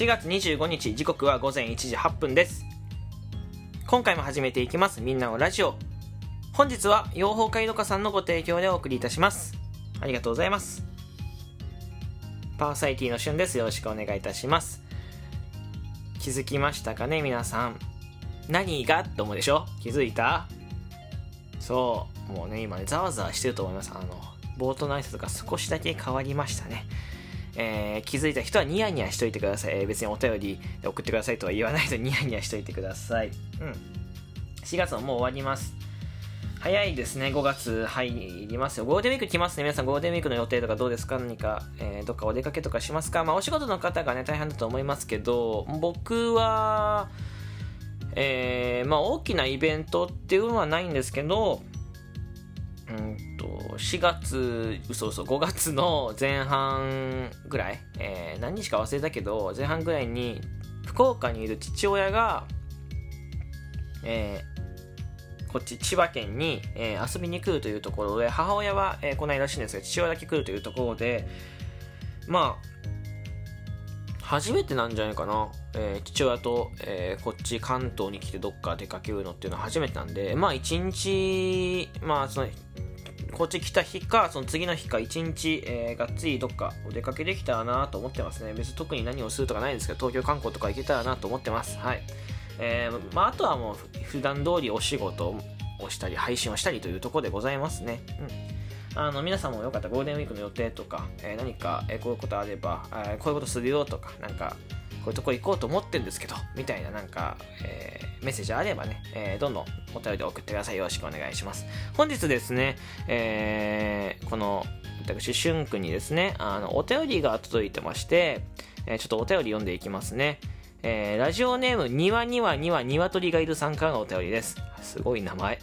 4月25日時刻は午前1時8分です。今回も始めていきます、みんなのラジオ。本日は養蜂家いろかさんのご提供でお送りいたします。ありがとうございます。パーサイティのしゅんです。よろしくお願いいたします。気づきましたかね皆さん。何がって思うでしょ。気づいた？そうもうね今ねざわざわしてると思います。冒頭の挨拶が少しだけ変わりましたね。気づいた人はニヤニヤしといてください。別にお便りで送ってくださいとは言わないとニヤニヤしといてください。4月ももう終わります。早いですね。5月入りますよ。ゴールデンウィーク来ますね。皆さんゴールデンウィークの予定とかどうですか？何か、どっかお出かけとかしますか？まあお仕事の方がね大変だと思いますけど、僕はまあ大きなイベントっていうのはないんですけど、5月の前半ぐらい、何日か忘れたけど前半ぐらいに福岡にいる父親が、こっち千葉県に、遊びに来るというところで、母親は、来ないらしいんですが父親だけ来るというところで、まあ初めてなんじゃないかな、父親と、こっち関東に来てどっか出かけるのっていうのは初めてなんで、まあ一日、まあそのこっち来た日かその次の日か一日、がっつりどっかお出かけできたらなと思ってますね。別に特に何をするとかないんですけど、東京観光とか行けたらなと思ってます。はい。まあ、あとはもう普段通りお仕事をしたり配信をしたりというところでございますね。皆さんもよかったらゴールデンウィークの予定とか、何か、こういうことあれば、こういうことするよとか、なんかこういうとこ行こうと思ってるんですけどみたいな、なんか、メッセージあればね、どんどんお便りで送ってください。よろしくお願いします。本日ですね、この私しゅんくんにですねお便りが届いてまして、ちょっとお便り読んでいきますね。ラジオネームにわにわにわにわとりがいるさんからのお便りです。すごい名前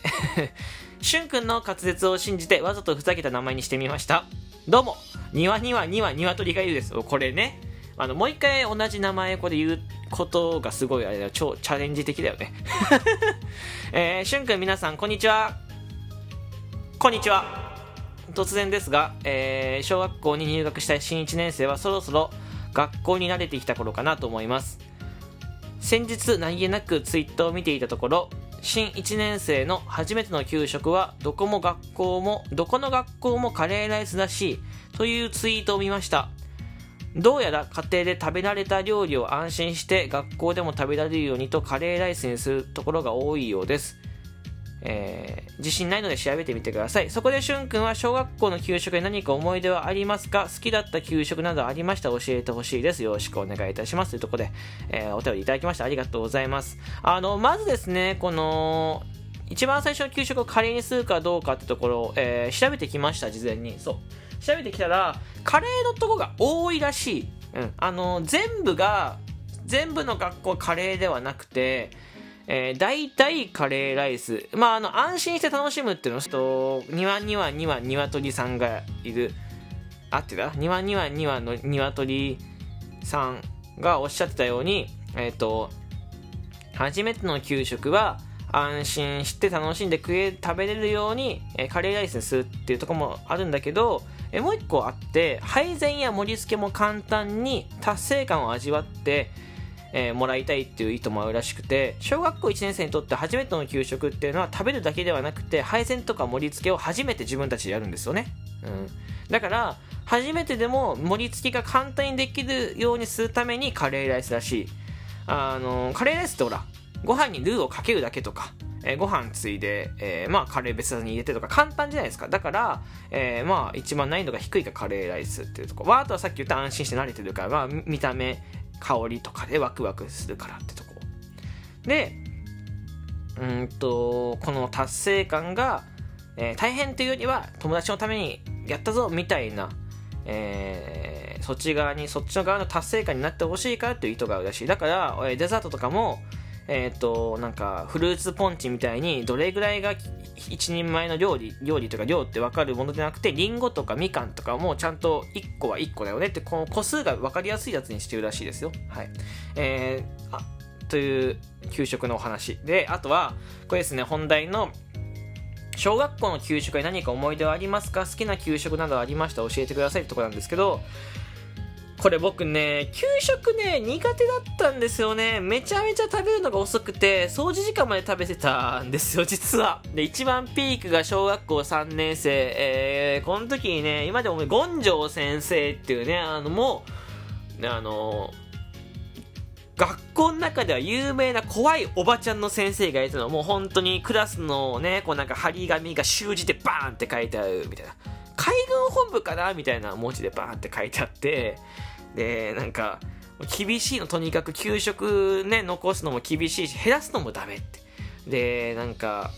しゅんくんの滑舌を信じてわざとふざけた名前にしてみました。どうもにわにわにわにわとりがいるです。これねもう一回同じ名前これ言うことがすごいあれだよ、超チャレンジ的だよねしゅんくん皆さんこんにちは。こんにちは。突然ですが、小学校に入学した新1年生はそろそろ学校に慣れてきた頃かなと思います。先日何気なくツイッターを見ていたところ、新1年生の初めての給食はどこの学校もカレーライスらしいというツイートを見ました。どうやら家庭で食べられた料理を安心して学校でも食べられるようにとカレーライスにするところが多いようです。自信ないので調べてみてください。そこでしゅんくんは小学校の給食に何か思い出はありますか？好きだった給食などありましたら教えてほしいです。よろしくお願いいたします。というところで、お便りいただきましてありがとうございます。まずですね、この一番最初の給食をカレーにするかどうかってところを、調べてきました。事前にそう調べてきたらカレーのとこが多いらしい。全部の学校カレーではなくて大体カレーライス、まあ、安心して楽しむっていうのと、にわにわにわにわとりさんがいるあってだにわにわにわのにわとりさんがおっしゃってたように、初めての給食は安心して楽しんで食べれるように、カレーライスにするっていうところもあるんだけど、もう一個あって配膳や盛り付けも簡単に達成感を味わってもらいたいっていう意図もあるらしくて、小学校1年生にとって初めての給食っていうのは食べるだけではなくて配膳とか盛り付けを初めて自分たちでやるんですよね。だから初めてでも盛り付けが簡単にできるようにするためにカレーライスらしい。カレーライスってほらご飯にルーをかけるだけとか、ご飯ついで、まあカレー別に入れてとか簡単じゃないですか。だから、まあ一番難易度が低いがカレーライスっていうところ、あとはさっき言った安心して慣れてるから、まあ、見た目香りとかでワクワクするからってとこで、この達成感が、大変というよりは友達のためにやったぞみたいな、そっちの側の達成感になってほしいからっていう意図があるらしい。だから、デザートとかも、なんかフルーツポンチみたいにどれぐらいが一人前の料理とか量って分かるものじゃなくて、リンゴとかみかんとかもちゃんと1個は1個だよねって、この個数が分かりやすいやつにしてるらしいですよ。はい、という給食のお話で、あとはこれですね、本題の小学校の給食に何か思い出はありますか？好きな給食などありましたら教えてくださいってとこなんですけど、ここれ僕ね、給食ね、苦手だったんですよね。めちゃめちゃ食べるのが遅くて、掃除時間まで食べてたんですよ、実は。で、一番ピークが小学校3年生。この時にね、今でも権城先生っていうね、学校の中では有名な怖いおばちゃんの先生がいたの。もう本当にクラスのね、こうなんか張り紙が習字でバーンって書いてあるみたいな。海軍本部かなみたいな文字でバーンって書いてあって。で、なんか、厳しいの、とにかく給食ね、残すのも厳しいし、減らすのもダメって。で、なんか、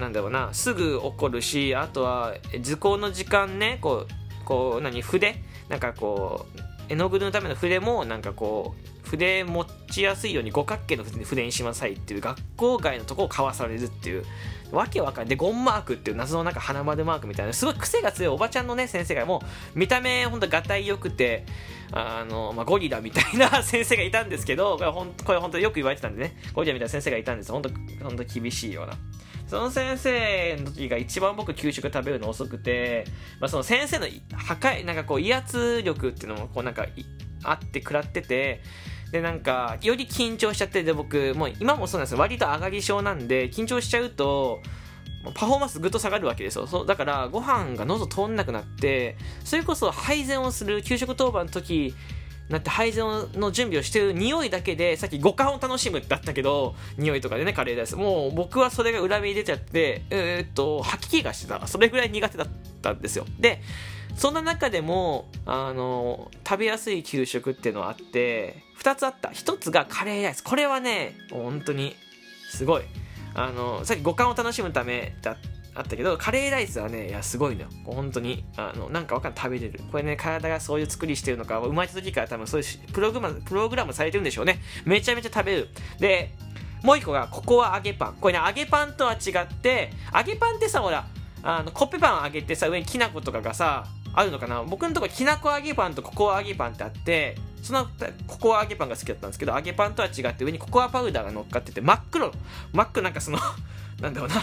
なんだろうな、すぐ怒るし、あとは図工の時間ね、筆なんかこう、絵の具のための筆もなんかこう筆持ちやすいように五角形の筆にしなさいっていう学校外のとこを買わされるっていうわけわかんないで、ゴンマークっていう謎のなんか花丸マークみたいなすごい癖が強いおばちゃんのね先生がもう見た目ほんとがたいよくてゴリラみたいな先生がいたんですけど、これ本当によく言われてたんでね、ゴリラみたいな先生がいたんです。本当厳しいようなその先生の時が一番僕給食食べるの遅くて、その先生の破壊なんかこう威圧力っていうのもこうなんかあって食らってて、でなんかより緊張しちゃって、で僕もう今もそうなんですよ、割と上がり症なんで緊張しちゃうとパフォーマンスぐっと下がるわけですよ。そうだからご飯が喉通んなくなって、それこそ配膳をする給食当番の時なって配膳の準備をしてる匂いだけで、さっき五感を楽しむってあったけど、匂いとかでね、カレーライスもう僕はそれが恨みに出ちゃって、吐き気がしてた。それぐらい苦手だったんですよ。でそんな中でも食べやすい給食っていうのはあって、2つあった。1つがカレーライス。これはね本当にすごい、さっき五感を楽しむためだったあったけど、カレーライスはね、いやすごいのよ本当に。なんかわかんない、食べれる。これね、体がそういう作りしてるのか、生まれた時から多分そういうプログラムされてるんでしょうね。めちゃめちゃ食べる。でもう一個が、ここは揚げパン。これね、揚げパンとは違って、揚げパンってさ、ほらコッペパン揚げてさ、上にきな粉とかがさあるのかな。僕のとこきな粉揚げパンとココア揚げパンってあって、そのココア揚げパンが好きだったんですけど、揚げパンとは違って上にココアパウダーが乗っかってて、真っ黒なんかそのなんだろうな、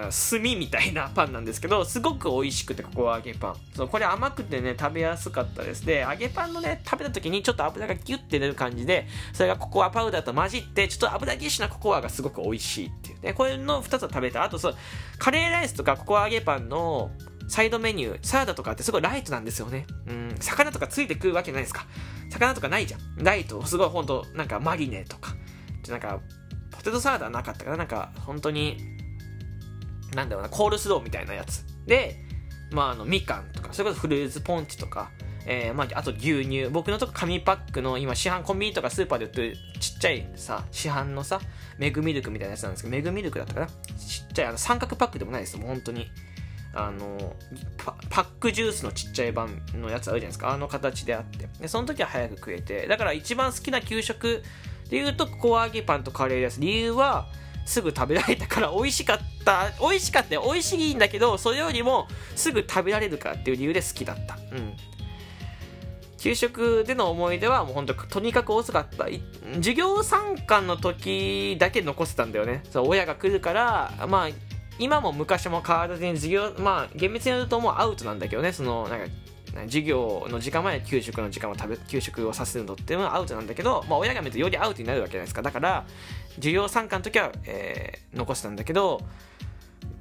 炭みたいなパンなんですけど、すごく美味しくて、ここは揚げパン。これ甘くてね、食べやすかったです。で、揚げパンのね、食べた時にちょっと油がギュッて出る感じで、それがココアパウダーと混じって、ちょっと油ぎっしなココアがすごく美味しいっていうね。これの2つは食べた。あとカレーライスとかココア揚げパンのサイドメニュー、サラダとかってすごいライトなんですよね。魚とかついてくるわけないですか。魚とかないじゃん。ライト、すごいほんと、なんかマリネとか、なんかポテトサラダはなかったから、なんか本当に、なんだろうな、コールスローみたいなやつで、みかんとか、それこそフルーツポンチとか、あと牛乳。僕のとこ紙パックの、今市販コンビニとかスーパーで売ってるちっちゃいさ、市販のさメグミルクみたいなやつなんですけど、メグミルクだったかな、ちっちゃい三角パックでもないですよ、もう本当にパックジュースのちっちゃい版のやつあるじゃないですか。あの形であって、でその時は早く食えて、だから一番好きな給食でいうと、ココア揚げパンとカレーです。理由はすぐ食べられたから、美味しかったよ。美味しいんだけど、それよりもすぐ食べられるからっていう理由で好きだった。給食での思い出はもうほんと、とにかく遅かった。授業参観の時だけ残せたんだよね。親が来るから、今も昔も変わらずに授業、厳密に言うともうアウトなんだけどね、授業の時間前、給食の時間を給食をさせるのっていうのはアウトなんだけど、親が見るとよりアウトになるわけじゃないですか。だから授業参観の時は、残したんだけど、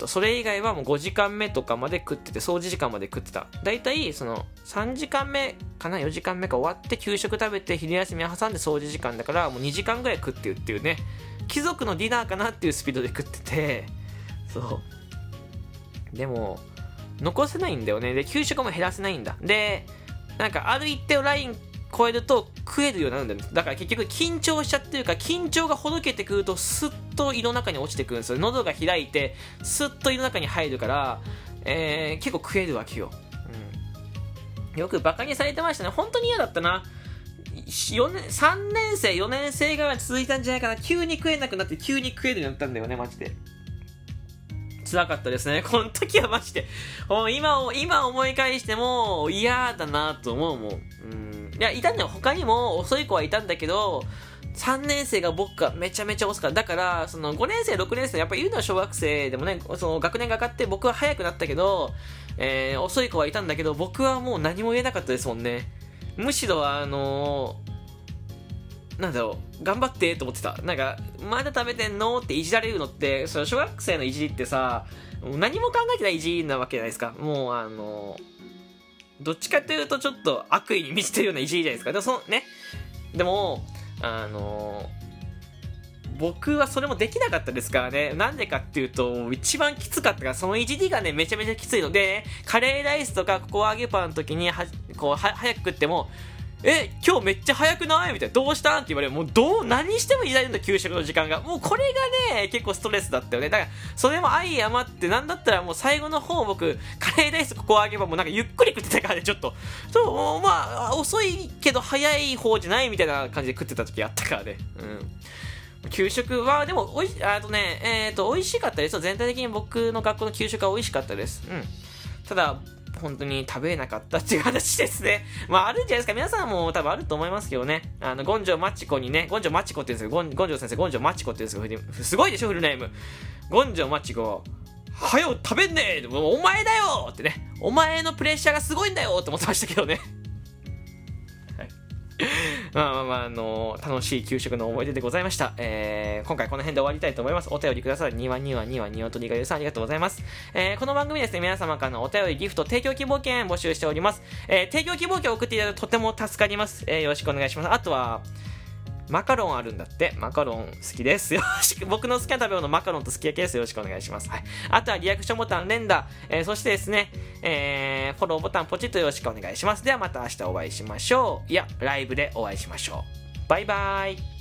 それ以外はもう5時間目とかまで食ってて、掃除時間まで食ってた。だいたい3時間目かな4時間目か終わって、給食食べて昼休み挟んで掃除時間だから、もう2時間ぐらい食ってるっていうね、貴族のディナーかなっていうスピードで食ってて、でも残せないんだよね。で給食も減らせないんだ。でなんかある一定のライン超えると食えるようになるんだよね。だから結局緊張しちゃってるから、緊張がほどけてくるとスッと胃の中に落ちてくるんですよ。喉が開いてスッと胃の中に入るから、結構食えるわけよ。よくバカにされてましたね。本当に嫌だったな。3年生4年生ぐらい続いたんじゃないかな。急に食えなくなって、急に食えるようになったんだよね。マジで辛かったですね。この時はマジで。今思い返しても嫌だなと思うもん。いや、いたんだよ。他にも遅い子はいたんだけど、3年生が僕がめちゃめちゃ遅かった。だから、5年生、6年生、やっぱり言うのは小学生でもね、学年が上がって僕は早くなったけど、遅い子はいたんだけど、僕はもう何も言えなかったですもんね。むしろなんだろう、頑張ってと思ってた。なんかまだ食べてんのっていじられるのって、その小学生のいじりってさ、何も考えてないいじりなわけじゃないですか。もうどっちかというとちょっと悪意に満ちてるようないじりじゃないですか。でもそのね、でも僕はそれもできなかったですからね。なんでかっていうと、一番きつかったから、そのいじりがね、めちゃめちゃきついので、ね、カレーライスとかここ揚げパンの時に早く食っても、え、今日めっちゃ早くないみたいな、どうしたんって言われる。もう何してもいじられるんだ、給食の時間が。もうこれがね、結構ストレスだったよね。だから、それも相まって、なんだったらもう最後の方、僕、カレーライスここ揚げパンもなんかゆっくり食ってたからね、ちょっと。そう、まあ、遅いけど早い方じゃないみたいな感じで食ってた時あったからね。うん。給食はでも美味しかったです。全体的に僕の学校の給食は美味しかったです。うん。ただ本当に食べれなかったっていう話ですね。まああるんじゃないですか。皆さんも多分あると思いますけどね。ゴンジョマチコにね、ゴンジョマチコって言うんですよ。ゴンジョ先生、ゴンジョマチコって言うんですよ。すごいでしょフルネーム。ゴンジョマチコ。はよ食べんねえ。お前だよってね。お前のプレッシャーがすごいんだよって思ってましたけどね。楽しい給食の思い出でございました。今回この辺で終わりたいと思います。お便りくださる2122222さんありがとうございます。この番組ですね、皆様からのお便り、ギフト、提供希望券募集しております。提供希望券を送っていただくととても助かります。よろしくお願いします。あとは、マカロンあるんだって。マカロン好きです。よろしく。僕の好きな食べ物、マカロンとすき焼きです。よろしくお願いします。はい。あとはリアクションボタン、連打。そしてですね、フォローボタンポチッとよろしくお願いします。ではまた明日お会いしましょう。いや、ライブでお会いしましょう。バイバーイ。